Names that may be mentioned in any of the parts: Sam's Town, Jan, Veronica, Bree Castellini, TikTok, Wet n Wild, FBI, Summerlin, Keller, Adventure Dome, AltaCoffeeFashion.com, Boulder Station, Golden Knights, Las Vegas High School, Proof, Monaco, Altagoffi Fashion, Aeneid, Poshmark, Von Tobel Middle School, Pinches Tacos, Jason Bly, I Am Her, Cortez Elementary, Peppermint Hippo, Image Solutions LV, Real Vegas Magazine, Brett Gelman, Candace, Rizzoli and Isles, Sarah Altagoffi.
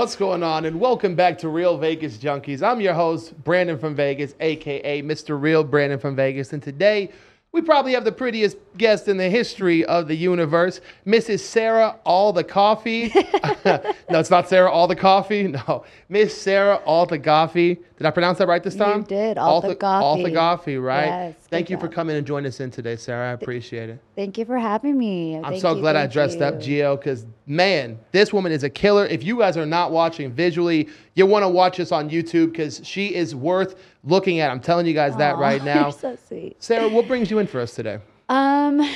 What's going on? And welcome back to Real Vegas Junkies. I'm your host, Brandon from Vegas, a.k.a. Mr. Real Brandon from Vegas. And today, we probably have the prettiest guest in the history of the universe, Mrs. Sarah Altagoffi. No, it's not Sarah Altagoffi. No, Miss Sarah Altagoffi. Did I pronounce that right this time? You did, Altagoffi. Altagoffi, right? Yes, thank you for coming and joining us in today, Sarah. I appreciate it. Thank you for having me. I'm so glad I dressed up, Gio, because, man, this woman is a killer. If you guys are not watching visually, you want to watch us on YouTube because she is worth looking at. I'm telling you guys that right now. You're so sweet. Sarah, what brings you in for us today?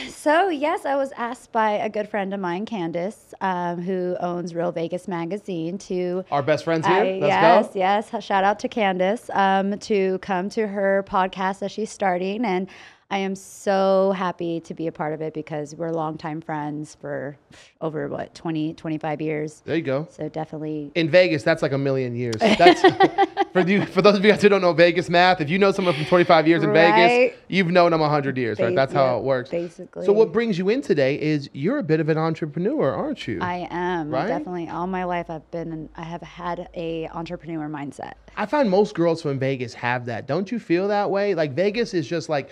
So yes, I was asked by a good friend of mine, Candace, who owns Real Vegas Magazine, to our best friends here. Let's go. Shout out to Candace, to come to her podcast that she's starting, and I am so happy to be a part of it because we're longtime friends for over, what, 20, 25 years. There you go. So definitely. In Vegas, that's like a million years. That's, for those of you guys who don't know Vegas math, if you know someone from 25 years in Vegas, you've known them 100 years, right? That's how it works. Basically. So what brings you in today is you're a bit of an entrepreneur, aren't you? I am. Right? Definitely. All my life I have had a entrepreneur mindset. I find most girls from Vegas have that. Don't you feel that way? Like Vegas is just like,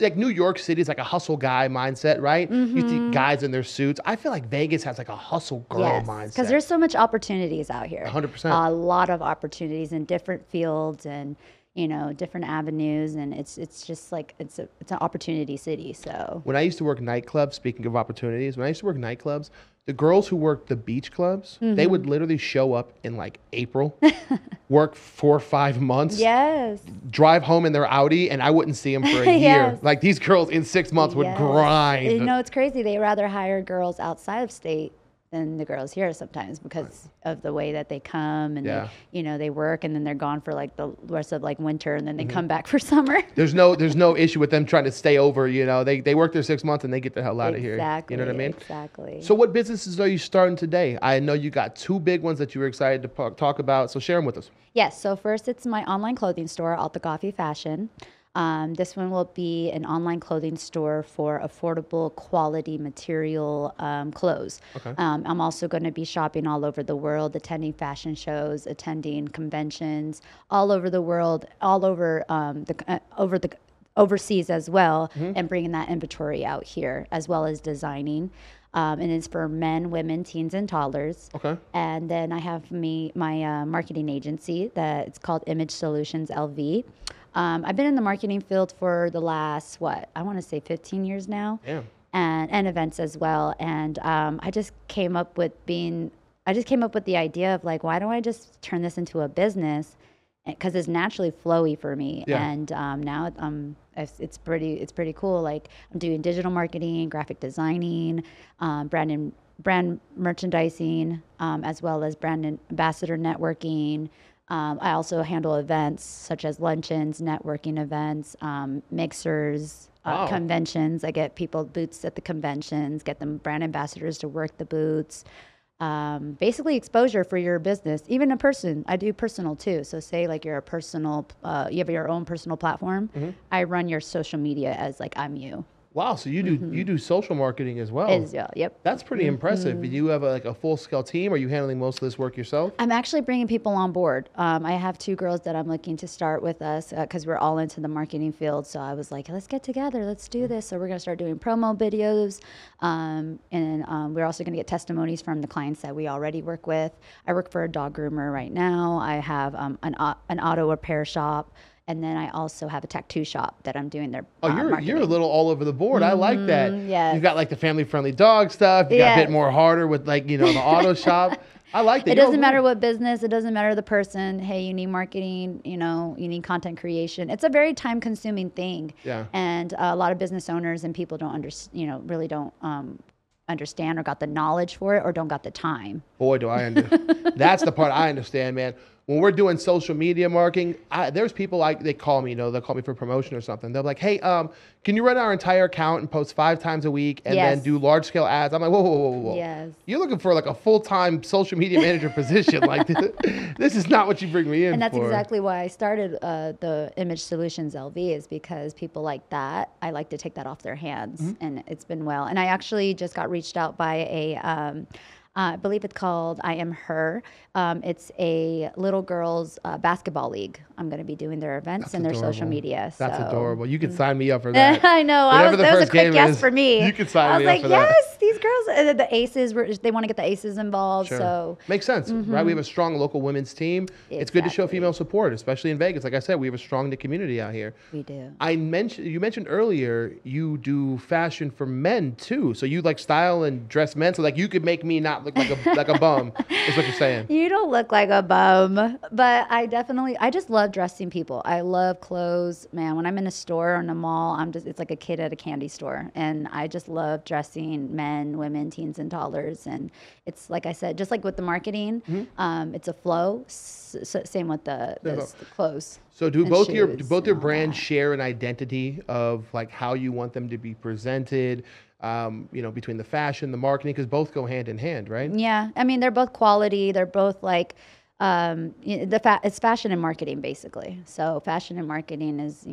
like New York City is like a hustle guy mindset, right? Mm-hmm. You see guys in their suits. I feel like Vegas has like a hustle girl mindset. Because there's so much opportunities out here. 100%. A lot of opportunities in different fields and, you know, different avenues, and it's just like it's an opportunity city. So when I used to work nightclubs, speaking of opportunities, when I used to work nightclubs, the girls who worked the beach clubs, they would literally show up in like April, work 4 or 5 months, drive home in their Audi, and I wouldn't see them for a year. Like these girls in 6 months would grind. You know, it's crazy. They rather hire girls outside of state than the girls here sometimes because of the way that they come and they, you know, they work and then they're gone for like the rest of like winter and then they come back for summer. There's no issue with them trying to stay over, you know. They work their 6 months and they get the hell out of here. Exactly. You know what I mean? Exactly. So what businesses are you starting today? I know you got two big ones that you were excited to talk about, so share them with us. Yes, so first it's my online clothing store, Altagoffi Fashion. This one will be an online clothing store for affordable quality material clothes. Okay. I'm also going to be shopping all over the world, attending fashion shows, attending conventions all over the world, all over overseas as well, and bringing that inventory out here as well as designing. And it's for men, women, teens, and toddlers. Okay. And then I have my marketing agency that it's called Image Solutions LV. I've been in the marketing field for the last, what, I want to say 15 years now. Yeah. And events as well. And I just came up with the idea of like, why don't I just turn this into a business? Because it's naturally flowy for me. Yeah. And now it's pretty cool. Like I'm doing digital marketing, graphic designing, brand merchandising, as well as brand ambassador networking. I also handle events such as luncheons, networking events, mixers, conventions. I get people booths at the conventions, get them brand ambassadors to work the booths. Basically exposure for your business, even a person. I do personal too. So say like you're a personal, you have your own personal platform. I run your social media as like I'm you. Wow, so you do you do social marketing as well? Yep. That's pretty impressive. You have like a full scale team. Are you handling most of this work yourself? I'm actually bringing people on board. I have two girls that I'm looking to start with us because we're all into the marketing field. So I was like, let's get together, let's do this. So we're gonna start doing promo videos, and we're also gonna get testimonies from the clients that we already work with. I work for a dog groomer right now. I have an auto repair shop. And then I also have a tattoo shop that I'm doing their marketing. You're a little all over the board. I like that. Yeah. You've got like the family-friendly dog stuff. You got a bit more harder with like, you know, the auto shop. I like that. It doesn't matter what business. It doesn't matter the person. Hey, you need marketing. You know, you need content creation. It's a very time-consuming thing. Yeah. And a lot of business owners and people don't understand, you know, really don't understand or got the knowledge for it or don't got the time. Boy, do I understand. That's the part I understand, man. When we're doing social media marketing, there's people like they call me, you know, they'll call me for promotion or something. They'll be like, hey, can you run our entire account and post 5 times a week and then do large scale ads? I'm like, whoa. Yes. You're looking for like a full-time social media manager position. Like this is not what you bring me in for. And that's exactly why I started the Image Solutions LV is because people like that, I like to take that off their hands and it's been well. And I actually just got reached out by I believe it's called I Am Her. It's a little girls basketball league. I'm going to be doing their events and their social media. So. That's adorable. You can sign me up for that. I know. That was a quick yes for me. You can sign me up for that. I was like, yes, these girls, the aces, they want to get the aces involved. Sure. So makes sense, right? We have a strong local women's team. Exactly. It's good to show female support, especially in Vegas. Like I said, we have a strong community out here. We do. You mentioned earlier you do fashion for men too. So you like style and dress men. So like you could make me not look like a like a bum. Is what you're saying. You don't look like a bum, but I just love dressing people. I love clothes, man. When I'm in a store or in a mall, it's like a kid at a candy store, and I just love dressing men, women, teens, and toddlers. And it's like I said, just like with the marketing, it's a flow. Same with the clothes. So do both your brands share an identity of like how you want them to be presented, between the fashion, the marketing, because both go hand in hand, right? Yeah. I mean, they're both quality. They're both like, it's fashion and marketing basically. So fashion and marketing is,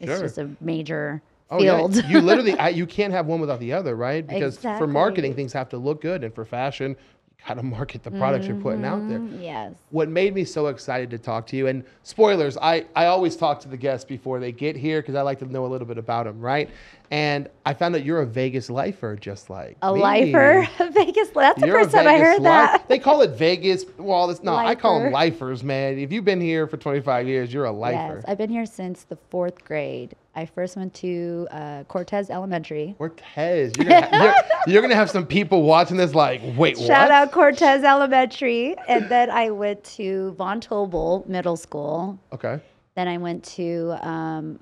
it's just a major field. Yeah. You literally, you can't have one without the other, right? Because for marketing, things have to look good. And for fashion, how to market the products you're putting out there. Yes. What made me so excited to talk to you, and spoilers, I always talk to the guests before they get here because I like to know a little bit about them, right? And I found out you're a Vegas lifer, just like me. Lifer? A Vegas? That's the first time I heard that. They call it Vegas. Well, it's not. I call them lifers, man. If you've been here for 25 years, you're a lifer. Yes, I've been here since the 4th grade. I first went to Cortez Elementary. Cortez. You're going to have some people watching this like, wait, what? Shout out Cortez Elementary. And then I went to Von Tobel Middle School. Okay. Then I went to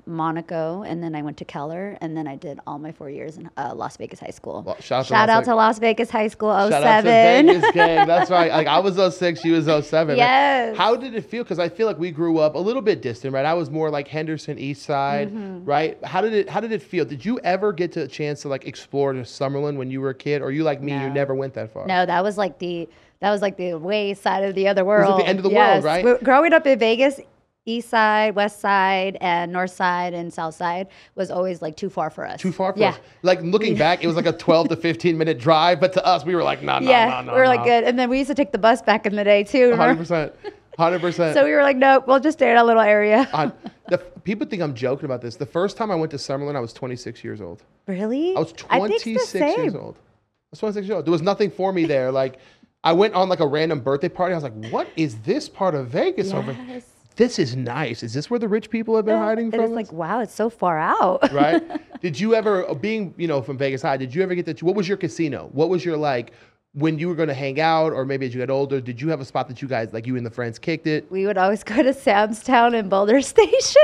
Monaco, and then I went to Keller, and then I did all my 4 years in Las Vegas High School. Well, shout out to Las Vegas High School 07. Shout out to Vegas gang. That's right. Like I was 06, you was 07. Yes. Like, how did it feel? Because I feel like we grew up a little bit distant, right? I was more like Henderson East Side, right? How did it feel? Did you ever get to a chance to like explore to Summerlin when you were a kid, or you like me, you never went that far? No, that was like the way side of the other world. It was like the end of the world, right? Growing up in Vegas. East side, west side, and north side and south side was always like too far for us. Too far for us. Like looking back, it was like a 12 to 15 minute drive, but to us, we were like, nah. We were like, good. And then we used to take the bus back in the day too. 100%. 100%. So we were like, nope, we'll just stay in our little area. People think I'm joking about this. The first time I went to Summerlin, I was 26 years old. Really? I was 26 years old. I was 26 years old. There was nothing for me there. Like I went on like a random birthday party. I was like, what is this part of Vegas over here? This is nice. Is this where the rich people have been hiding from? It's like, wow, it's so far out. Right? Did you ever, being, from Vegas High, did you ever get that? What was your casino? What was your, like, when you were going to hang out or maybe as you got older, did you have a spot that you guys, like you and the friends kicked it? We would always go to Sam's Town and Boulder Station.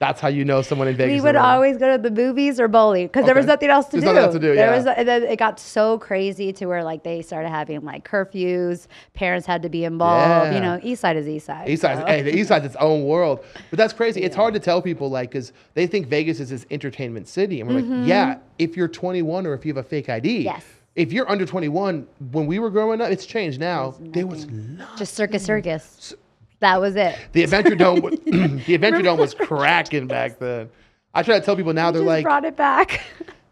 That's how you know someone in Vegas. We would always go to the movies or bowling because there was nothing else to do. There's nothing else to do, and then it got so crazy to where like they started having like curfews. Parents had to be involved. Yeah. East Side is East Side. The East Side's its own world. But that's crazy. Yeah. It's hard to tell people like because they think Vegas is this entertainment city, and we're like, yeah, if you're 21 or if you have a fake ID. Yes. If you're under 21, when we were growing up, it's changed now. There was nothing. Just Circus Circus. That was it. The Adventure Dome, was cracking back then. I try to tell people now they're like brought it back.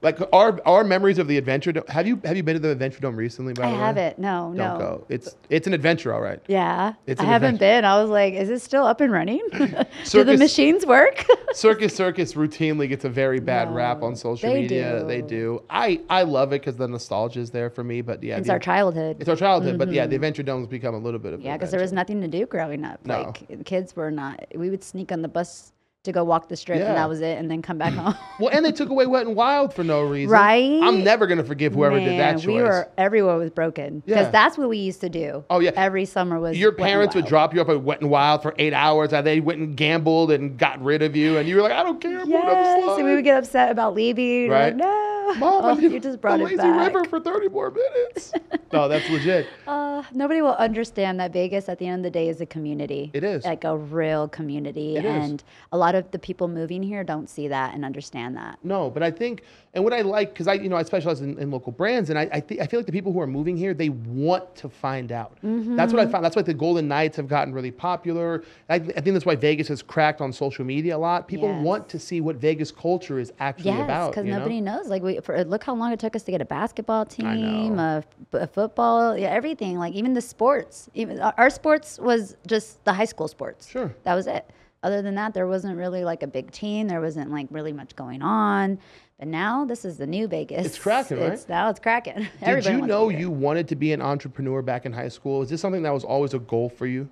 Like our memories of the Adventure Dome. Have you been to the Adventure Dome recently? By the way, I haven't. No, no. Don't go. It's an adventure, all right. Yeah, I haven't been. I was like, is it still up and running? Do the machines work? Circus Circus routinely gets a very bad rap on social media. They do. I love it because the nostalgia is there for me. But yeah, it's our childhood. It's our childhood. But yeah, the Adventure Dome's become a little bit of because there was nothing to do growing up. No. Like kids were not. We would sneak on the bus to go walk the strip, and that was it, and then come back home. Well, and they took away Wet n Wild for no reason. Right? I'm never going to forgive whoever did that choice. Everywhere was broken, because that's what we used to do. Oh, yeah. Every summer was Your parents would drop you up at Wet n Wild for 8 hours, and they went and gambled and got rid of you, and you were like, I don't care. Yes, and we would get upset about leaving. Right? Like, no. Mom, you just brought it back. Lazy River for 30 more minutes. No, that's legit. Nobody will understand that Vegas, at the end of the day, is a community. It is. Like a real community. It is. A lot of the people moving here don't see that and understand that. No, but I think, and what I like, because I specialize in local brands, and I feel like the people who are moving here, they want to find out. That's what I found. That's why the Golden Knights have gotten really popular. I think that's why Vegas has cracked on social media a lot. People want to see what Vegas culture is actually about. Because nobody knows. Like we, look how long it took us to get a basketball team, a football, everything. Like even the sports, even our sports was just the high school sports. Sure. That was it. Other than that, there wasn't really like a big team. There wasn't like really much going on. But now this is the new Vegas. It's cracking, right? Now it's cracking. Did you know you wanted to be an entrepreneur back in high school? Is this something that was always a goal for you?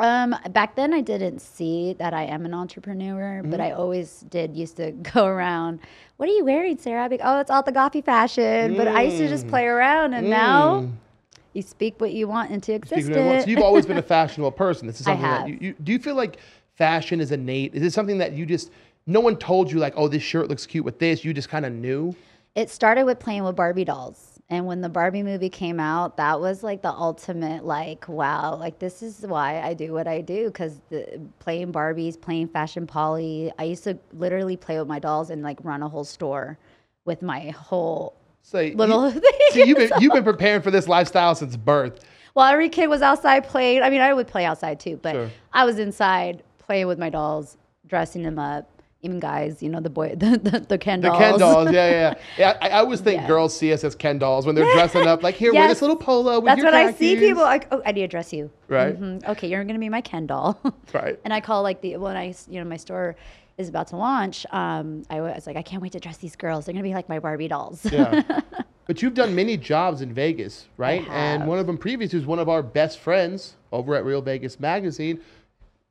Back then I didn't see that I am an entrepreneur, but I always used to go around, what are you wearing, Sarah? I'd be, oh, it's Altagoffi Fashion. But I used to just play around, and now you speak what you want into existence. So you've always been a fashionable person. This is something that you do you feel like fashion is innate? Is it something that you just, no one told you like, oh, this shirt looks cute with this, you just kind of knew? It started with playing with Barbie dolls. And when the Barbie movie came out, that was like the ultimate, like, wow, like this is why I do what I do, because playing Barbies, playing Fashion Polly, I used to literally play with my dolls and like run a whole store with my whole little thing. So you've been preparing for this lifestyle since birth. Well, every kid was outside playing. I mean, I would play outside too, but I was inside playing with my dolls, dressing them up. Even guys, you know, the Ken dolls. The Ken dolls, yeah. I always think girls see us as Ken dolls when they're dressing up. Like, here, wear this little polo with your khakis. I see people like, oh, I need to dress you. Right. Okay, you're going to be my Ken doll. Right. And I call like when my store is about to launch, I was like, I can't wait to dress these girls. They're going to be like my Barbie dolls. Yeah. But you've done many jobs in Vegas, right? And one of them previous was one of our best friends over at Real Vegas Magazine.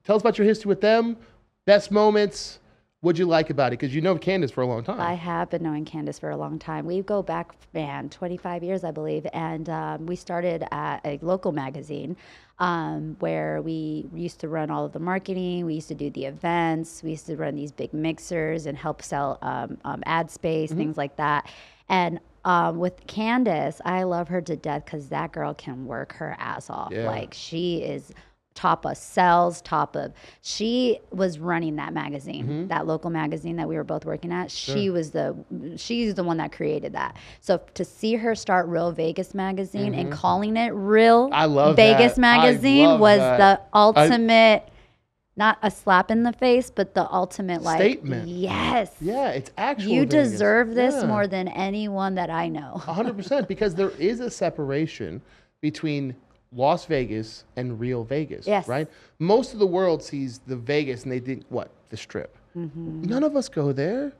Tell us about your history with them, best moments. What'd you like about it? Because you know Candace for a long time. I have been knowing Candace for a long time. We go back, man, 25 years, I believe. And we started at a local magazine where we used to run all of the marketing. We used to do the events. We used to run these big mixers and help sell ad space, things like that. And with Candace, I love her to death because that girl can work her ass off. Yeah. Like she is... top of sales, she was running that magazine, that local magazine that we were both working at. She's the one that created that. So to see her start Real Vegas Magazine and calling it Real Vegas Magazine was the ultimate, not a slap in the face, but the ultimate like statement. Yes. Yeah, it's actual. You Vegas. Deserve this more than anyone that I know. 100%, because there is a separation between Las Vegas and Real Vegas, right? Most of the world sees the Vegas and they think, what, the Strip? None of us go there.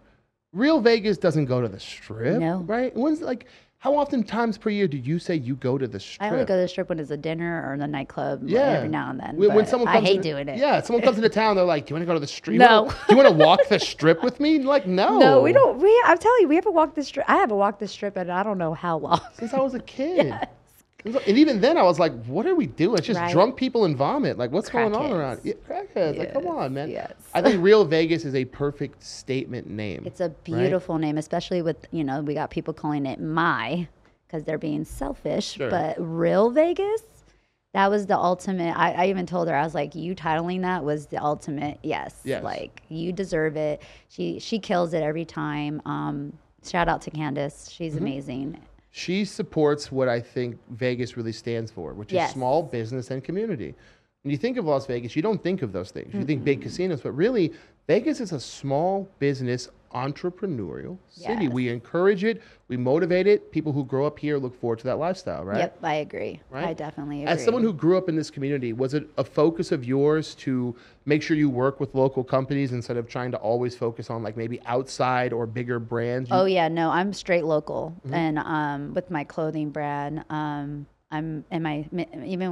Real Vegas doesn't go to the Strip, right? When's like, how often times per year do you say you go to the Strip? I only go to the Strip when it's a dinner or in the nightclub every now and then. When someone comes doing it. Yeah, someone comes into town, they're like, do you want to go to the Strip? No. Do you want to walk the Strip with me? Like, no. No, we don't. I'm telling you, we haven't walked the Strip. I haven't walked the Strip in I don't know how long. Since I was a kid. And even then, I was like, what are we doing? It's just drunk people and vomit. Like, what's going on around? Crackheads. Like, come on, man. I think Real Vegas is a perfect statement name. It's a beautiful name, especially with, you know, we got people calling it because they're being selfish. But Real Vegas, that was the ultimate. I even told her, I was like, you titling that was the ultimate. Yes. Like, you deserve it. She kills it every time. Shout out to Candace. She's amazing. She supports what I think Vegas really stands for, which is small business and community. When you think of Las Vegas, you don't think of those things. You think big casinos, but really, Vegas is a small business, entrepreneurial city. We encourage it. We motivate it. People who grow up here look forward to that lifestyle, right? Yep, I agree. Right? I definitely agree. As someone who grew up in this community, was it a focus of yours to make sure you work with local companies instead of trying to always focus on like maybe outside or bigger brands? Oh, yeah. No, I'm straight local. And with my clothing brand, even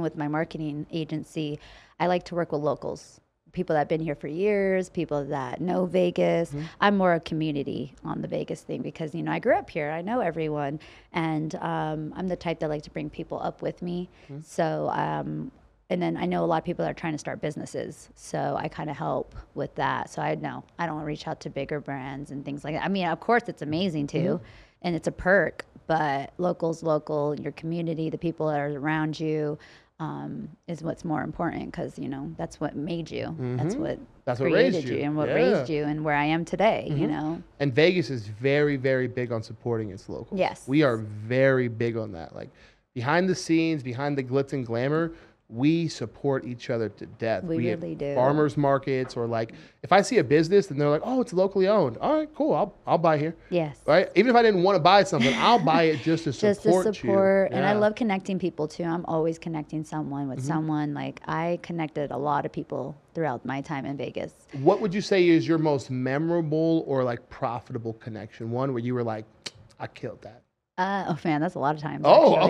with my marketing agency, I like to work with locals. People that have been here for years, people that know Vegas. I'm more a community on the Vegas thing because, you know, I grew up here. I know everyone. And I'm the type that like to bring people up with me. So, and then I know a lot of people that are trying to start businesses. So I kind of help with that. So I know I don't reach out to bigger brands and things like that. I mean, of course, it's amazing too. And it's a perk. But local's local, your community, the people that are around you. Is what's more important because, you know, that's what made you. That's what raised you and what raised you and where I am today, you know. And Vegas is very, very big on supporting its locals. We are very big on that. Like behind the scenes, behind the glitz and glamour, we support each other to death. We really do. Farmers markets, or like if I see a business and they're like, oh, it's locally owned. All right, cool. I'll buy here. Yes. Right. Even if I didn't want to buy something, I'll buy it just to support. You. And I love connecting people too. I'm always connecting someone with someone. Like I connected a lot of people throughout my time in Vegas. What would you say is your most memorable or like profitable connection? One where you were like, I killed that. Oh man, that's a lot of times. Oh,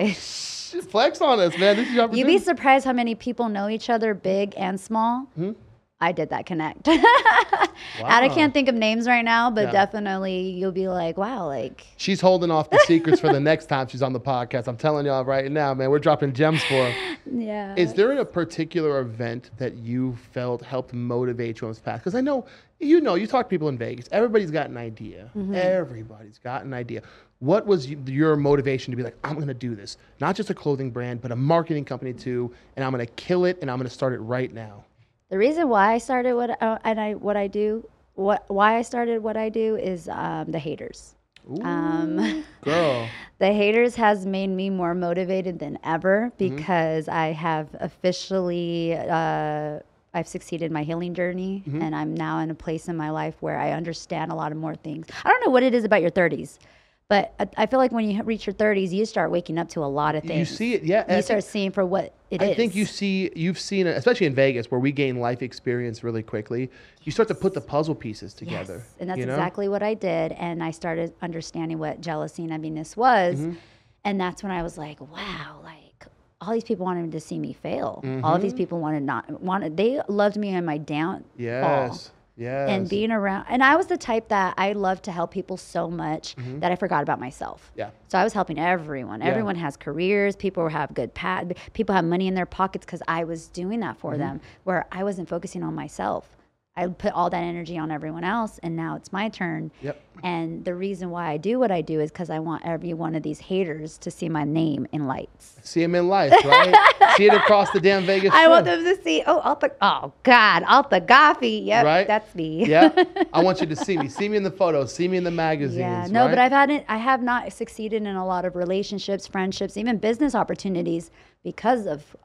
flex on us, man. This is your opportunity. You'd be surprised how many people know each other, big and small. I did that connect. And I can't think of names right now, but definitely you'll be like, wow, like. She's holding off the secrets for the next time she's on the podcast. I'm telling y'all right now, man, we're dropping gems for them. Yeah. Is there a particular event that you felt helped motivate you on this path? Because I know, you talk to people in Vegas. Everybody's got an idea. Everybody's got an idea. What was your motivation to be like, I'm going to do this? Not just a clothing brand, but a marketing company too, and I'm going to kill it, and I'm going to start it right now. The reason why I started what I do is the haters. Ooh, girl. The haters has made me more motivated than ever because I have officially I've succeeded my healing journey, and I'm now in a place in my life where I understand a lot of more things. I don't know what it is about your 30s. But I feel like when you reach your 30s, you start waking up to a lot of things. You see it, yeah. You start seeing for what it is. I think you've seen, especially in Vegas, where we gain life experience really quickly. You start to put the puzzle pieces together. Yes. And that's exactly what I did. And I started understanding what jealousy and enviness was. And that's when I was like, wow, like all these people wanted to see me fail. All of these people they loved me in my downfall. Yes. Yes. And being around, and I was the type that I loved to help people so much that I forgot about myself. Yeah. So I was helping everyone. Yeah. Everyone has careers. People have good paths. People have money in their pockets because I was doing that for them, where I wasn't focusing on myself. I put all that energy on everyone else, and now it's my turn. Yep. And the reason why I do what I do is because I want every one of these haters to see my name in lights. See them in lights, right? See it across the damn Vegas shore. I want them to see, Altagoffi. Yep, right? That's me. Yeah, I want you to see me. See me in the photos. See me in the magazines. Yeah, no, right? But I have not succeeded in a lot of relationships, friendships, even business opportunities because of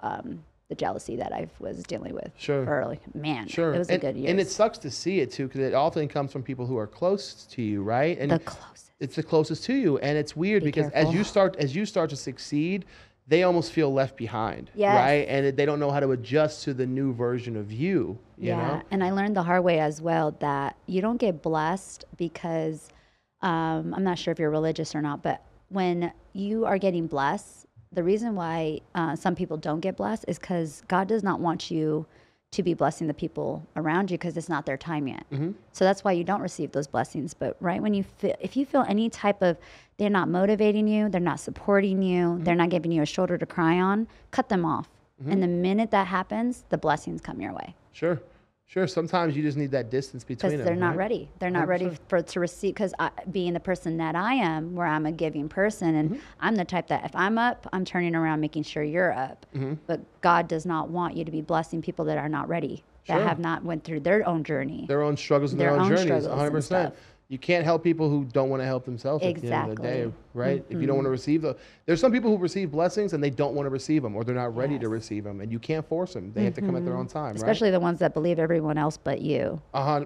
the jealousy that I was dealing with. Sure. Early. Man, sure. It was a good year. And it sucks to see it too, because it often comes from people who are close to you, right? And the closest. It's the closest to you. And it's weird because as you start to succeed, they almost feel left behind, right? And they don't know how to adjust to the new version of you, you know? And I learned the hard way as well that you don't get blessed because, I'm not sure if you're religious or not, but when you are getting blessed, the reason why some people don't get blessed is because God does not want you to be blessing the people around you because it's not their time yet. So that's why you don't receive those blessings. But right when if you feel any type of they're not motivating you, they're not supporting you, they're not giving you a shoulder to cry on, cut them off. And the minute that happens, the blessings come your way. Sure. Sure. Sometimes you just need that distance between them. Because they're not ready. They're not ready to receive. Because being the person that I am, where I'm a giving person, and I'm the type that if I'm up, I'm turning around, making sure you're up. But God does not want you to be blessing people that are not ready, that have not went through their own journey, their own struggles, and their own journeys. 100%. You can't help people who don't want to help themselves at the end of the day, right? If you don't want to receive them. There's some people who receive blessings and they don't want to receive them, or they're not ready to receive them, and you can't force them. They have to come at their own time, especially the ones that believe everyone else but you. Yeah.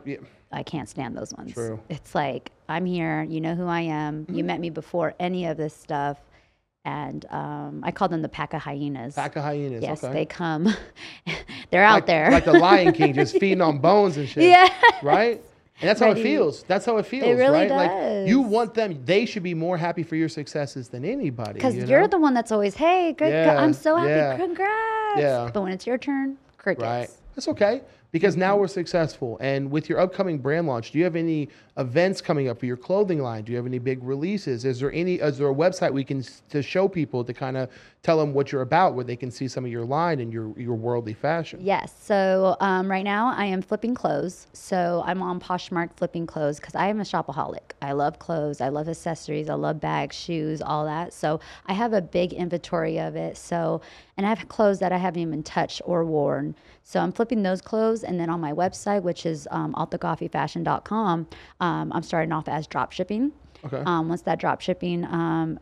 I can't stand those ones. True. It's like, I'm here, you know who I am, you met me before any of this stuff. And I call them the pack of hyenas. Pack of hyenas, yes, okay. They come. They're out there. Like the Lion King, just feeding on bones and shit, right? And that's how it feels. That's how it feels, it really does. Like, you want them. They should be more happy for your successes than anybody. Because you're the one that's always, hey, good, I'm so happy. Congrats. Yeah. But when it's your turn, crickets. Right. That's okay. Because now we're successful. And with your upcoming brand launch, do you have any events coming up for your clothing line? Do you have any big releases? Is there a website we can to show people to kind of tell them what you're about, where they can see some of your line and your worldly fashion? Yes. So right now I am flipping clothes. So I'm on Poshmark flipping clothes because I am a shopaholic. I love clothes. I love accessories. I love bags, shoes, all that. So I have a big inventory of it. So, and I have clothes that I haven't even touched or worn. So I'm flipping those clothes. And then on my website, which is AltaCoffeeFashion.com, I'm starting off as drop shipping. Okay. Once that drop shipping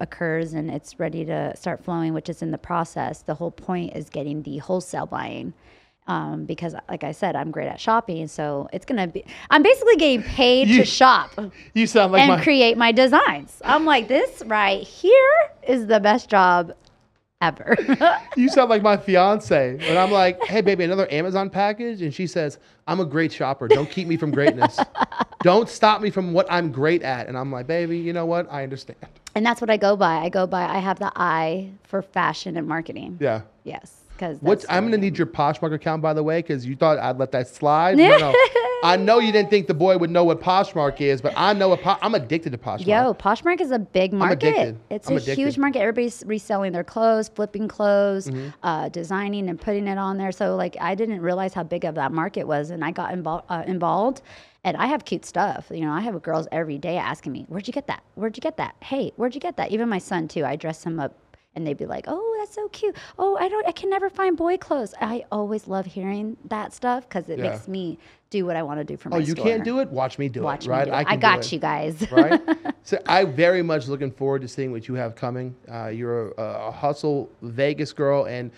occurs and it's ready to start flowing, which is in the process, the whole point is getting the wholesale buying. Because like I said, I'm great at shopping, so it's going to be, I'm basically getting paid to shop. You sound like and create my designs. I'm like, this right here is the best job ever. You sound like my fiance. And I'm like, hey baby, another Amazon package. And she says, I'm a great shopper. Don't keep me from greatness. Don't stop me from what I'm great at. And I'm like, baby, you know what? I understand. And that's what I go by. I have the eye for fashion and marketing. Yeah. Yes. I'm going to need your Poshmark account, by the way, because you thought I'd let that slide. No. I know you didn't think the boy would know what Poshmark is, but I know I'm addicted to Poshmark. Yo, Poshmark is a big market. It's a huge market. Everybody's reselling their clothes, flipping clothes, designing and putting it on there. So like, I didn't realize how big of that market was, and I got involved. And I have cute stuff. You know, I have girls every day asking me, where'd you get that? Where'd you get that? Hey, where'd you get that? Even my son, too. I dress him up. And they'd be like, oh, that's so cute. Oh, I can never find boy clothes. I always love hearing that stuff because it makes me do what I want to do for my store. Oh, you can't do it? Watch me do it, right? I got you guys. Right? So I'm very much looking forward to seeing what you have coming. You're a hustle Vegas girl, and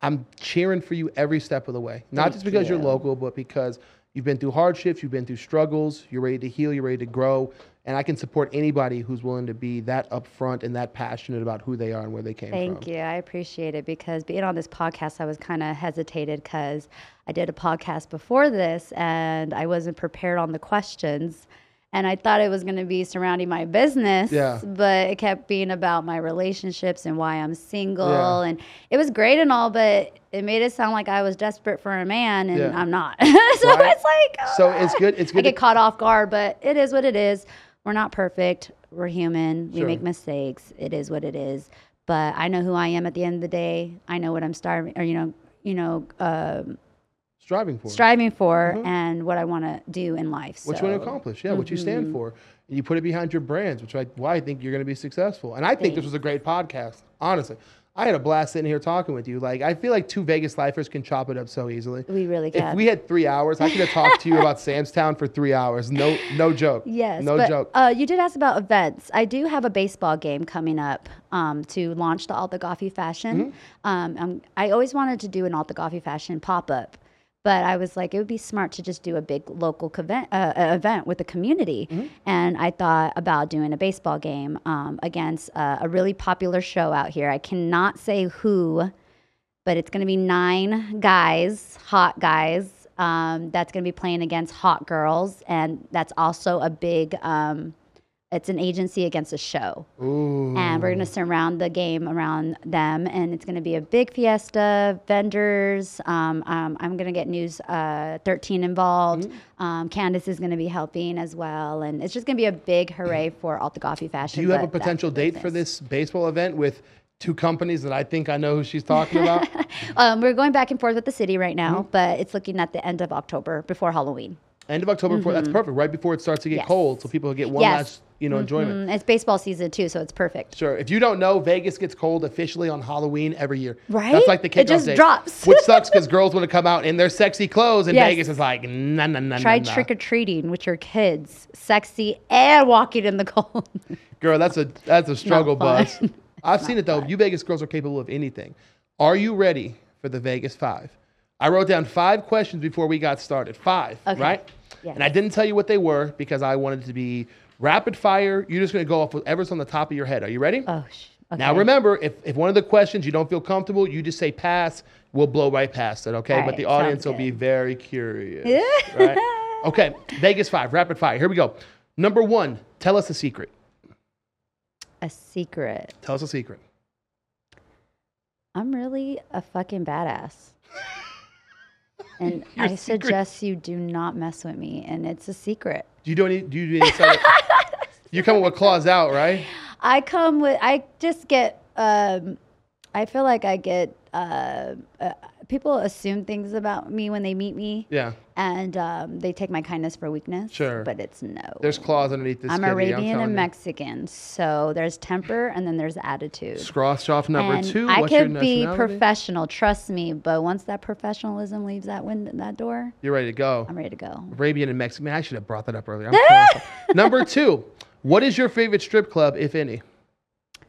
I'm cheering for you every step of the way. Not just because you're local, but because you've been through hardships, you've been through struggles, you're ready to heal, you're ready to grow. And I can support anybody who's willing to be that upfront and that passionate about who they are and where they came from. Thank you. I appreciate it, because being on this podcast, I was kind of hesitated because I did a podcast before this and I wasn't prepared on the questions. And I thought it was going to be surrounding my business, but it kept being about my relationships and why I'm single. Yeah. And it was great and all, but it made it sound like I was desperate for a man, and I'm not. It's like, so it's good. It's good. I get caught off guard, but it is what it is. We're not perfect. We're human. We make mistakes. It is what it is. But I know who I am at the end of the day. I know what I'm striving for and what I want to do in life. What you want to accomplish, what you stand for. And you put it behind your brands, which I think you're going to be successful. And I think this was a great podcast, honestly. I had a blast sitting here talking with you. Like, I feel like two Vegas lifers can chop it up so easily. We really can. If we had 3 hours, I could have talked to you about Sam's Town for 3 hours. No joke. Yes. No joke. You did ask about events. I do have a baseball game coming up to launch the Altagoffi Fashion. I always wanted to do an Altagoffi Fashion pop-up. But I was like, it would be smart to just do a big local event with the community. And I thought about doing a baseball game against a really popular show out here. I cannot say who, but it's going to be 9 guys, hot guys, that's going to be playing against hot girls. And that's also a big... it's an agency against a show. Ooh. And we're going to surround the game around them. And it's going to be a big fiesta, vendors. I'm going to get News 13 involved. Candace is going to be helping as well. And it's just going to be a big hooray for Altagoffi Fashion. Do you have a potential date for this baseball event with two companies that I think I know who she's talking about? We're going back and forth with the city right now, but it's looking at the end of October, before Halloween. End of October, before, that's perfect, right before it starts to get cold, so people get one last enjoyment. It's baseball season too, so it's perfect. Sure. If you don't know, Vegas gets cold officially on Halloween every year. Right? That's like the kickoff day. It just drops. Which sucks because girls want to come out in their sexy clothes, and Vegas is like, nah. Try trick-or-treating with your kids, sexy and walking in the cold. Girl, that's a struggle bus. I've seen it though. You Vegas girls are capable of anything. Are you ready for the Vegas 5? I wrote down 5 questions before we got started. 5, right? Yes. And I didn't tell you what they were because I wanted it to be rapid fire. You're just going to go off whatever's on the top of your head. Are you ready? Oh, okay. Now remember, if one of the questions you don't feel comfortable, you just say pass. We'll blow right past it, okay? All right, but the audience will be very curious. Yeah. Right? Okay, Vegas 5, rapid fire. Here we go. Number 1, tell us a secret. A secret. Tell us a secret. I'm really a fucking badass. And I suggest you do not mess with me, and it's a secret. Do you you come with claws out, right? I feel like people assume things about me when they meet me. Yeah. And they take my kindness for weakness. Sure. But it's no. There's claws underneath this. I'm Arabian and Mexican, so there's temper and then there's attitude. Scross off number 2. I could be professional, trust me. But once that professionalism leaves that door, you're ready to go. I'm ready to go. Arabian and Mexican. Man, I should have brought that up earlier. I'm Number 2, What is your favorite strip club, if any?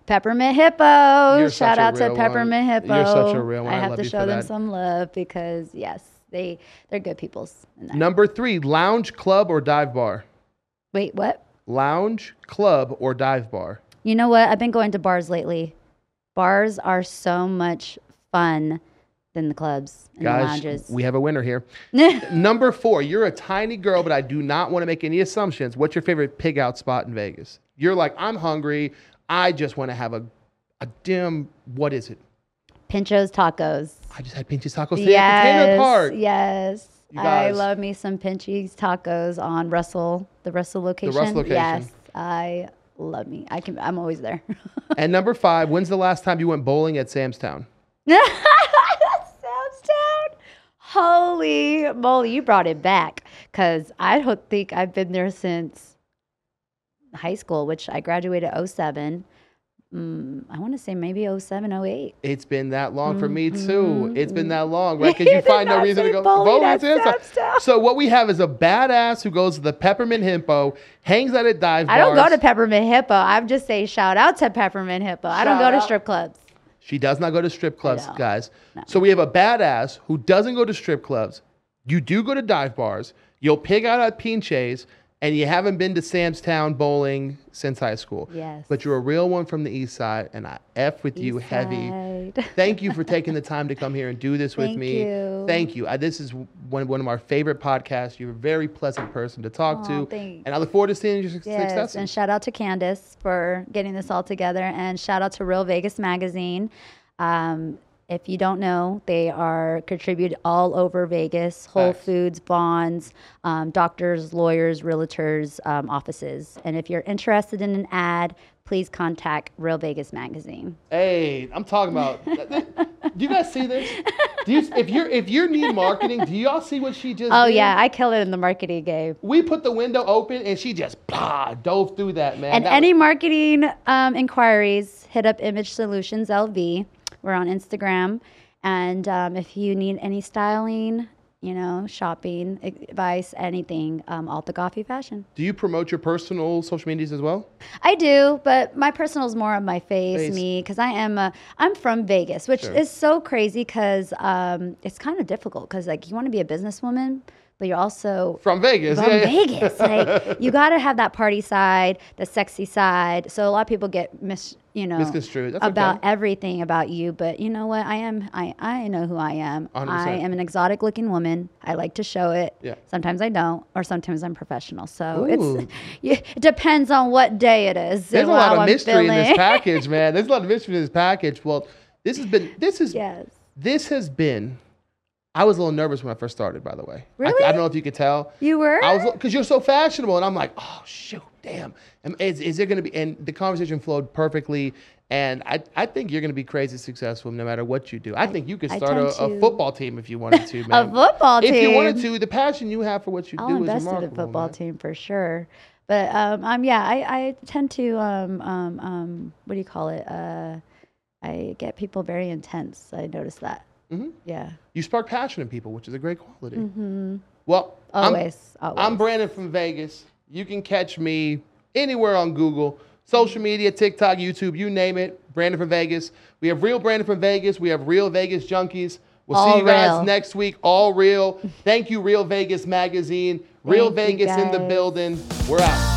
Peppermint Hippo. You're Shout out to Peppermint one. Hippo. You're such a real one. I have to show them some love because, yes, they're good peoples. Number 3, lounge, club, or dive bar? Wait, what? Lounge, club, or dive bar? You know what? I've been going to bars lately. Bars are so much fun than the clubs and the lounges. Guys, we have a winner here. Number 4, you're a tiny girl, but I do not want to make any assumptions. What's your favorite pig out spot in Vegas? You're like, I'm hungry. I just want to have a dim, what is it? Pinches Tacos. I just had Pinches Tacos today at Container Park. Yes. I love me some Pinches Tacos on Russell, the Russell location. The Russell location. Yes, I love me. I'm always there. And number 5, when's the last time you went bowling at Sam's Town? Sam's Town? Holy moly, you brought it back because I don't think I've been there since high school, which I graduated 07. I want to say maybe 07, 08. It's been that long for me too. It's been that long, right? Because you find no reason to go bowling. So what we have is a badass who goes to the Peppermint Hippo, hangs out at dive bars. I don't go to Peppermint Hippo. I'm just saying shout out to Peppermint Hippo. I don't go to strip clubs. She does not go to strip clubs, guys. No. So we have a badass who doesn't go to strip clubs. You do go to dive bars. You'll pig out at Pinches. And you haven't been to Sam's Town bowling since high school. Yes. But you're a real one from the East Side, and I F with you heavy. Thank you for taking the time to come here and do this with me. Thank you. Thank you. This is one of our favorite podcasts. You're a very pleasant person to talk to. Thanks. And I look forward to seeing your success. And shout out to Candace for getting this all together. And shout out to Real Vegas Magazine. If you don't know, they contribute all over Vegas, Whole Foods, Bonds, doctors, lawyers, realtors, offices. And if you're interested in an ad, please contact Real Vegas Magazine. Hey, I'm talking about, do you guys see this? If you need marketing, do y'all see what she just did? Yeah, I kill it in the marketing game. We put the window open and she just dove through that, man. And that any marketing inquiries, hit up Image Solutions LV. We're on Instagram, and if you need any styling, shopping advice, anything, Altagoffi Fashion. Do you promote your personal social medias as well? I do, but my personal is more on my face, because I'm from Vegas, which is so crazy because it's kind of difficult because you want to be a businesswoman, but you're also from Vegas. From Vegas, like you got to have that party side, the sexy side. So a lot of people get misconstrued about everything about you. But you know what? I know who I am. 100%. I am an exotic looking woman. I like to show it. Yeah. Sometimes I don't, or sometimes I'm professional. So it depends on what day it is. There's a lot of mystery in this package, man. There's a lot of mystery in this package. Well, this has been. I was a little nervous when I first started, by the way. Really? I don't know if you could tell. You were? Because you're so fashionable. And I'm like, oh, shoot, damn. Is it going to be? And the conversation flowed perfectly. And I think you're going to be crazy successful no matter what you do. I think you could start a football team if you wanted to, man. If you wanted to. The passion you have for what you do is remarkable. I'll invest in a football team for sure. But, I tend to, what do you call it? I get people very intense. I notice that. Mm-hmm. Yeah. You spark passion in people, which is a great quality. Mm-hmm. Well, I'm Brandon from Vegas. You can catch me anywhere on Google, social media, TikTok, YouTube, you name it. Brandon from Vegas. We have Real Brandon from Vegas. We have Real Vegas Junkies. We'll see you guys next week. All real. Thank you, Real Vegas Magazine. Real Vegas in the building. We're out.